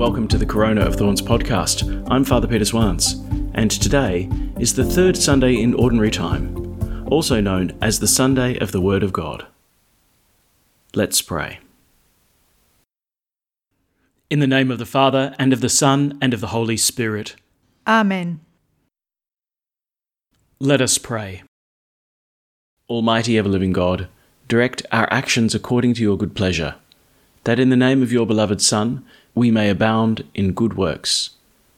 Welcome to the Corona of Thorns podcast. I'm Father Peter Swans, and today is the third Sunday in Ordinary Time, also known as the Sunday of the Word of God. Let's pray. In the name of the Father, and of the Son, and of the Holy Spirit. Amen. Let us pray. Almighty ever-living God, direct our actions according to your good pleasure, that in the name of your beloved Son, we may abound in good works.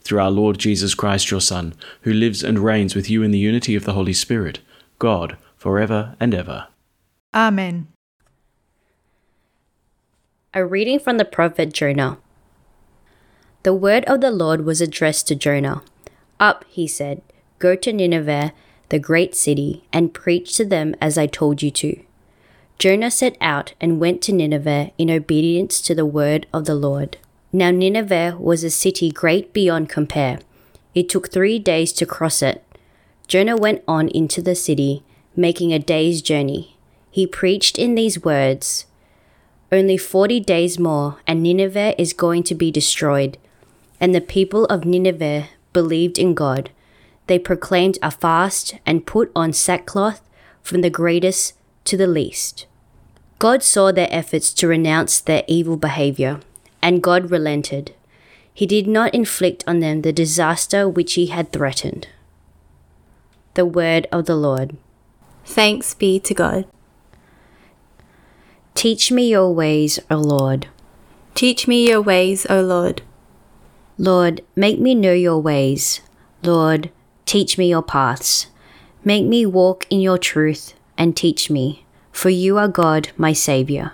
Through our Lord Jesus Christ, your Son, who lives and reigns with you in the unity of the Holy Spirit, God, forever and ever. Amen. A reading from the prophet Jonah. The word of the Lord was addressed to Jonah. Up, he said, go to Nineveh, the great city, and preach to them as I told you to. Jonah set out and went to Nineveh in obedience to the word of the Lord. Now Nineveh was a city great beyond compare. It took 3 days to cross it. Jonah went on into the city, making a day's journey. He preached in these words, Only 40 days more, and Nineveh is going to be destroyed. And the people of Nineveh believed in God. They proclaimed a fast and put on sackcloth from the greatest to the least. God saw their efforts to renounce their evil behavior, and God relented. He did not inflict on them the disaster which he had threatened. The word of the Lord. Thanks be to God. Teach me your ways, O Lord. Teach me your ways, O Lord. Lord, make me know your ways. Lord, teach me your paths. Make me walk in your truth, and teach me, for you are God, my Saviour.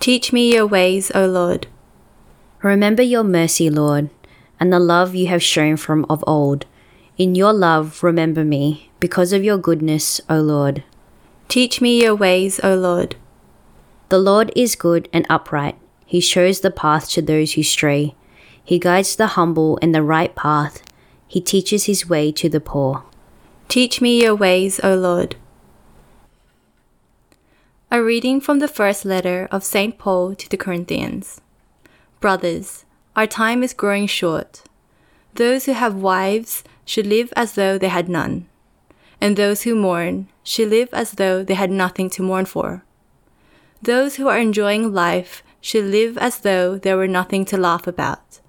Teach me your ways, O Lord. Remember your mercy, Lord, and the love you have shown from of old. In your love remember me, because of your goodness, O Lord. Teach me your ways, O Lord. The Lord is good and upright. He shows the path to those who stray. He guides the humble in the right path. He teaches his way to the poor. Teach me your ways, O Lord. A reading from the first letter of St. Paul to the Corinthians. Brothers, our time is growing short. Those who have wives should live as though they had none, and those who mourn should live as though they had nothing to mourn for. Those who are enjoying life should live as though there were nothing to laugh about.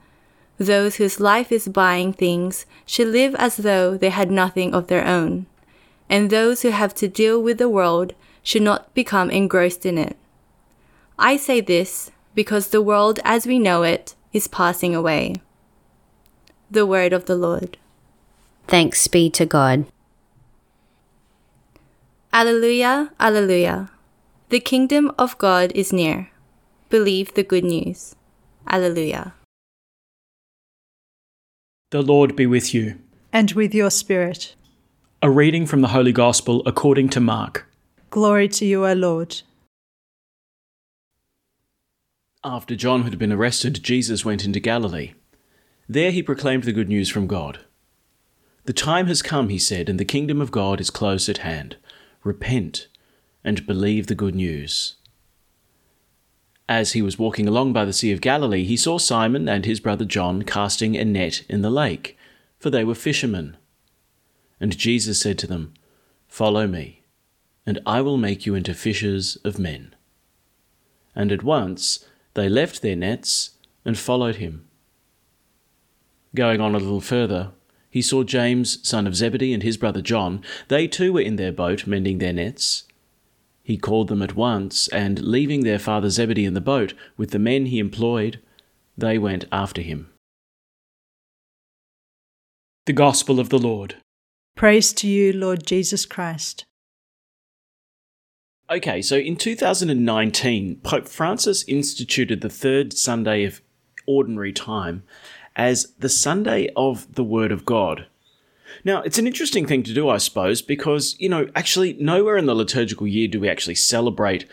Those whose life is buying things should live as though they had nothing of their own, and those who have to deal with the world should not become engrossed in it. I say this because the world as we know it is passing away. The word of the Lord. Thanks be to God. Alleluia, alleluia. The kingdom of God is near. Believe the good news. Alleluia. The Lord be with you. And with your spirit. A reading from the Holy Gospel according to Mark. Glory to you, O Lord. After John had been arrested, Jesus went into Galilee. There he proclaimed the good news from God. The time has come, he said, and the kingdom of God is close at hand. Repent and believe the good news. As he was walking along by the Sea of Galilee, he saw Simon and his brother John casting a net in the lake, for they were fishermen. And Jesus said to them, Follow me, and I will make you into fishers of men. And at once they left their nets and followed him. Going on a little further, he saw James, son of Zebedee, and his brother John. They too were in their boat, mending their nets. He called them at once, and leaving their father Zebedee in the boat with the men he employed, they went after him. The Gospel of the Lord. Praise to you, Lord Jesus Christ. Okay, so in 2019, Pope Francis instituted the third Sunday of Ordinary Time as the Sunday of the Word of God. Now, it's an interesting thing to do, I suppose, because, actually nowhere in the liturgical year do we actually celebrate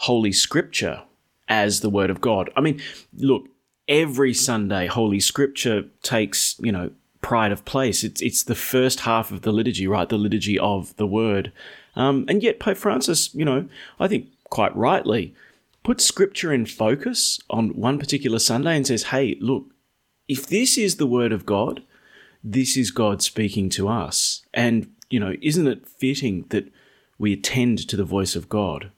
Holy Scripture as the Word of God. I mean, look, every Sunday Holy Scripture takes, pride of place. It's the first half of the liturgy, right? The liturgy of the Word. And yet Pope Francis, I think quite rightly, puts Scripture in focus on one particular Sunday and says, hey, look, If this is the word of God, this is God speaking to us. And, you know, isn't it fitting that we attend to the voice of God?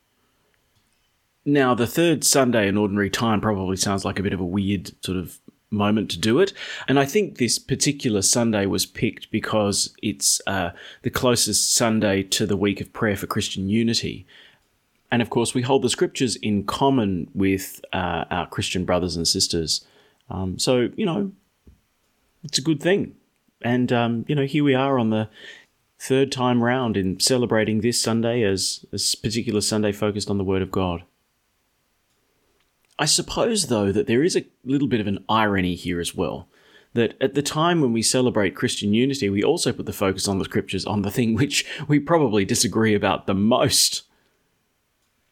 Now, the third Sunday in ordinary time probably sounds like a bit of a weird sort of moment to do it. And I think this particular Sunday was picked because it's the closest Sunday to the week of prayer for Christian unity. And of course, we hold the scriptures in common with our Christian brothers and sisters. So, you know, it's a good thing. And, you know, here we are on the third time round in celebrating this Sunday as a particular Sunday focused on the Word of God. I suppose, though, that there is a little bit of an irony here as well, that at the time when we celebrate Christian unity, we also put the focus on the scriptures on the thing which we probably disagree about the most.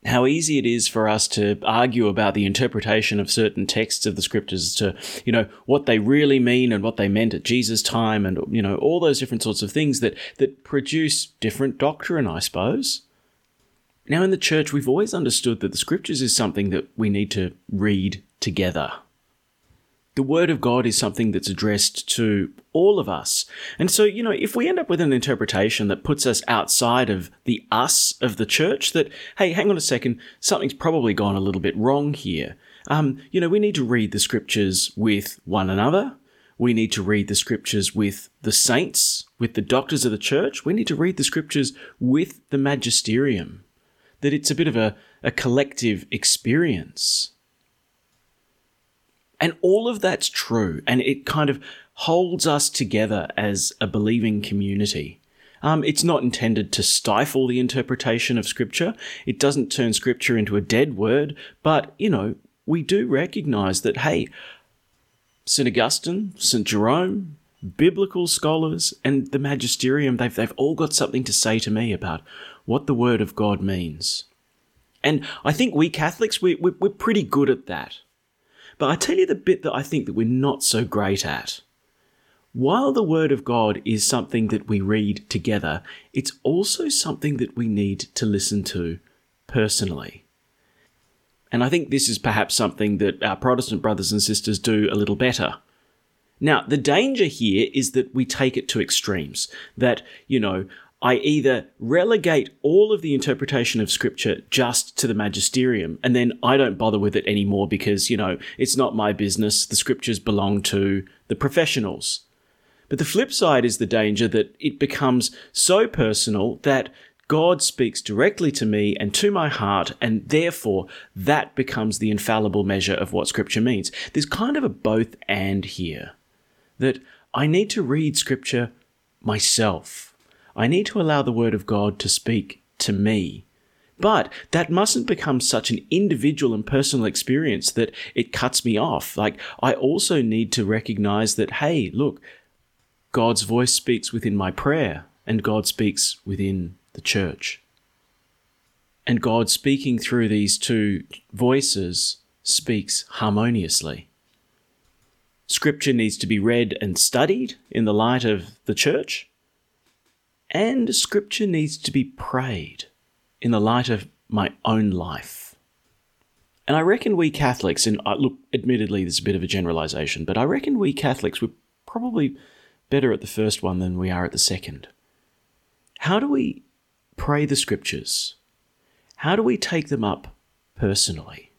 How easy it is for us to argue about the interpretation of certain texts of the scriptures to, you know, what they really mean and what they meant at Jesus' time and, you know, all those different sorts of things that produce different doctrine, I suppose. Now, in the church, we've always understood that the scriptures is something that we need to read together. The Word of God is something that's addressed to all of us. And so, you know, if we end up with an interpretation that puts us outside of the us of the church, that, hey, hang on a second, something's probably gone a little bit wrong here. You know, we need to read the scriptures with one another. We need to read the scriptures with the saints, with the doctors of the church. We need to read the scriptures with the magisterium. That it's a bit of a collective experience. And all of that's true, and it kind of holds us together as a believing community. It's not intended to stifle the interpretation of Scripture. It doesn't turn Scripture into a dead word, but, you know, we do recognise that, hey, St. Augustine, St. Jerome, biblical scholars and the magisterium, they've all got something to say to me about what the Word of God means. And I think we Catholics, we're pretty good at that. But I tell you the bit that I think that we're not so great at. While the Word of God is something that we read together, it's also something that we need to listen to personally. And I think this is perhaps something that our Protestant brothers and sisters do a little better. Now, the danger here is that we take it to extremes, that, you know, I either relegate all of the interpretation of Scripture just to the magisterium, and then I don't bother with it anymore because, you know, it's not my business. The Scriptures belong to the professionals. But the flip side is the danger that it becomes so personal that God speaks directly to me and to my heart, and therefore that becomes the infallible measure of what Scripture means. There's kind of a both and here, that I need to read Scripture myself. I need to allow the Word of God to speak to me. But that mustn't become such an individual and personal experience that it cuts me off. Like, I also need to recognize that, hey, look, God's voice speaks within my prayer, and God speaks within the church. And God speaking through these two voices speaks harmoniously. Scripture needs to be read and studied in the light of the church. And Scripture needs to be prayed in the light of my own life. And I reckon we Catholics, and look, admittedly, there's a bit of a generalisation, but I reckon we Catholics, we're probably better at the first one than we are at the second. How do we pray the Scriptures? How do we take them up personally?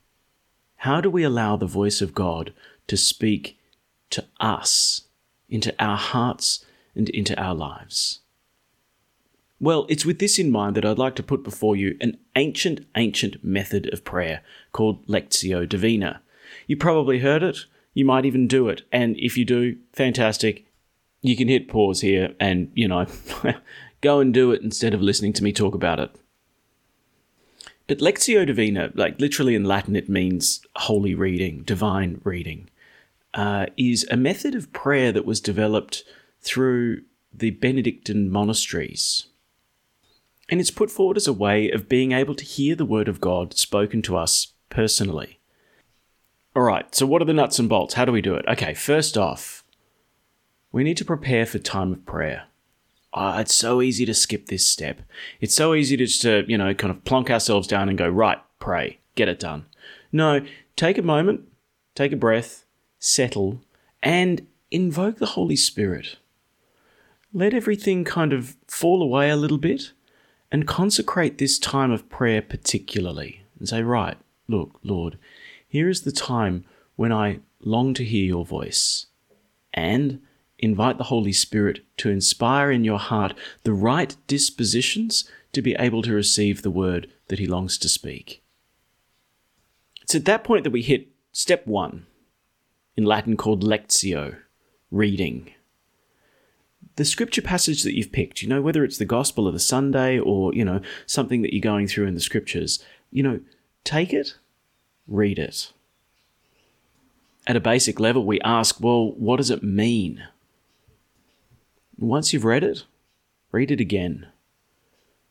How do we allow the voice of God to speak to us, into our hearts and into our lives? Well, it's with this in mind that I'd like to put before you an ancient method of prayer called Lectio Divina. You probably heard it. You might even do it. And if you do, fantastic. You can hit pause here and, you know, go and do it instead of listening to me talk about it. But Lectio Divina, like literally in Latin, it means holy reading, divine reading, is a method of prayer that was developed through the Benedictine monasteries. And it's put forward as a way of being able to hear the Word of God spoken to us personally. All right, so what are the nuts and bolts? How do we do it? Okay, first off, we need to prepare for time of prayer. It's so easy to skip this step. It's so easy to just, you know, kind of plonk ourselves down and go, right, pray, get it done. No, take a moment, take a breath, settle, and invoke the Holy Spirit. Let everything kind of fall away a little bit and consecrate this time of prayer particularly and say, right, look, Lord, here is the time when I long to hear your voice, and invite the Holy Spirit to inspire in your heart the right dispositions to be able to receive the word that he longs to speak. It's at that point that we hit step one, in Latin called Lectio, reading. The scripture passage that you've picked, you know, whether it's the gospel of the Sunday or, you know, something that you're going through in the scriptures, you know, take it, read it. At a basic level, we ask, well, what does it mean? Once you've read it, read it again.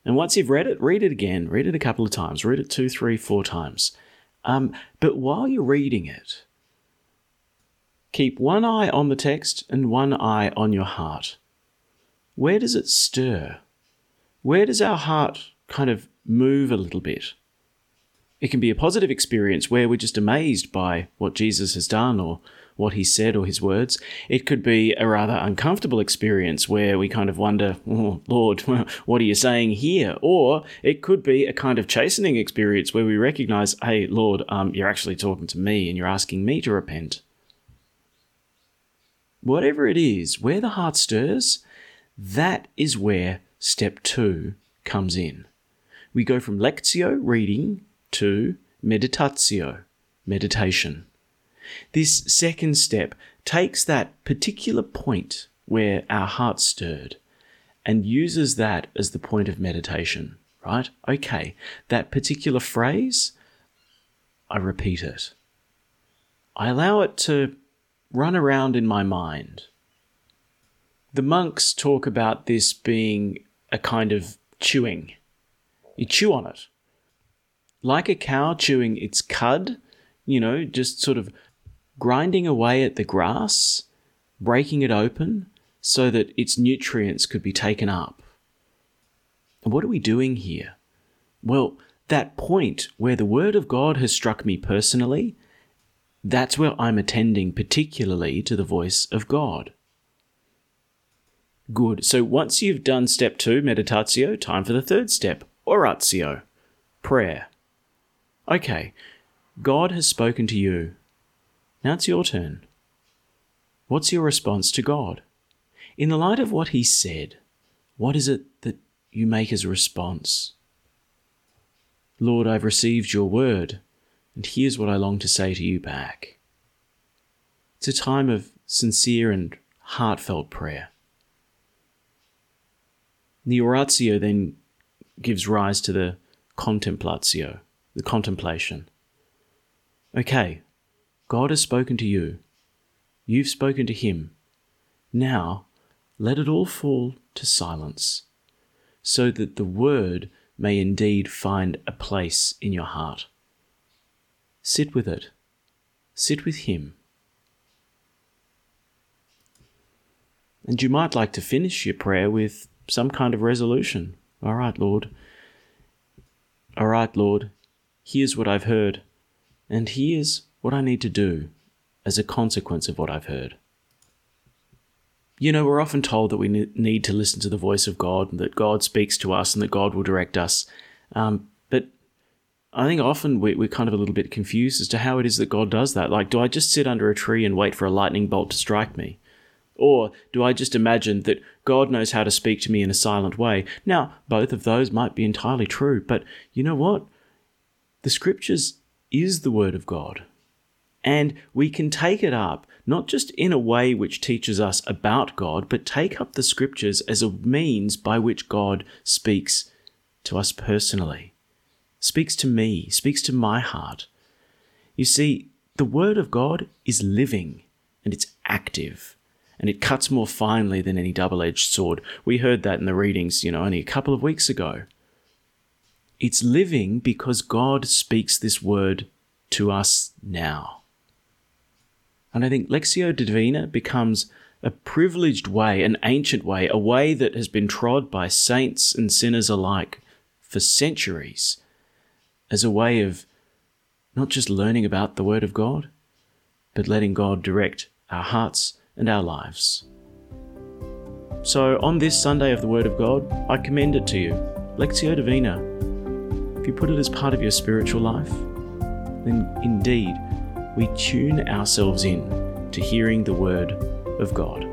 And once you've read it, read it again. Read it a couple of times. Read it 2, 3, 4 times. But while you're reading it, keep one eye on the text and one eye on your heart. Where does it stir? Where does our heart kind of move a little bit? It can be a positive experience where we're just amazed by what Jesus has done or what he said or his words. It could be a rather uncomfortable experience where we kind of wonder, oh, Lord, what are you saying here? Or it could be a kind of chastening experience where we recognize, hey, Lord, you're actually talking to me and you're asking me to repent. Whatever it is, where the heart stirs, that is where step two comes in. We go from Lectio, reading, to meditatio, meditation. This second step takes that particular point where our heart stirred and uses that as the point of meditation, right? Okay, that particular phrase, I repeat it. I allow it to run around in my mind. The monks talk about this being a kind of chewing. You chew on it. Like a cow chewing its cud, you know, just sort of grinding away at the grass, breaking it open so that its nutrients could be taken up. And what are we doing here? Well, that point where the Word of God has struck me personally, that's where I'm attending particularly to the voice of God. Good. So once you've done step two, meditatio, time for the third step, oratio, prayer. Okay, God has spoken to you. Now it's your turn. What's your response to God? In the light of what he said, what is it that you make as a response? Lord, I've received your word, and here's what I long to say to you back. It's a time of sincere and heartfelt prayer. The oratio then gives rise to the contemplatio, the contemplation. Okay, God has spoken to you. You've spoken to him. Now, let it all fall to silence, so that the word may indeed find a place in your heart. Sit with it. Sit with him. And you might like to finish your prayer with some kind of resolution. All right, Lord. All right, Lord. Here's what I've heard, and here's what I need to do as a consequence of what I've heard. You know, we're often told that we need to listen to the voice of God and that God speaks to us and that God will direct us. But I think often we're kind of a little bit confused as to how it is that God does that. Like, do I just sit under a tree and wait for a lightning bolt to strike me? Or do I just imagine that God knows how to speak to me in a silent way? Now, both of those might be entirely true, but you know what? The Scriptures is the Word of God, and we can take it up, not just in a way which teaches us about God, but take up the Scriptures as a means by which God speaks to us personally, speaks to me, speaks to my heart. You see, the Word of God is living, and it's active, and it cuts more finely than any double-edged sword. We heard that in the readings, you know, only a couple of weeks ago. It's living because God speaks this word to us now. And I think Lectio Divina becomes a privileged way, an ancient way, a way that has been trod by saints and sinners alike for centuries as a way of not just learning about the Word of God, but letting God direct our hearts, and our lives. So on this Sunday of the Word of God, I commend it to you, Lectio Divina. If you put it as part of your spiritual life, then indeed we tune ourselves in to hearing the Word of God.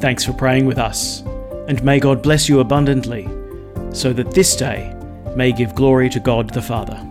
Thanks for praying with us, and may God bless you abundantly, so that this day may give glory to God the Father.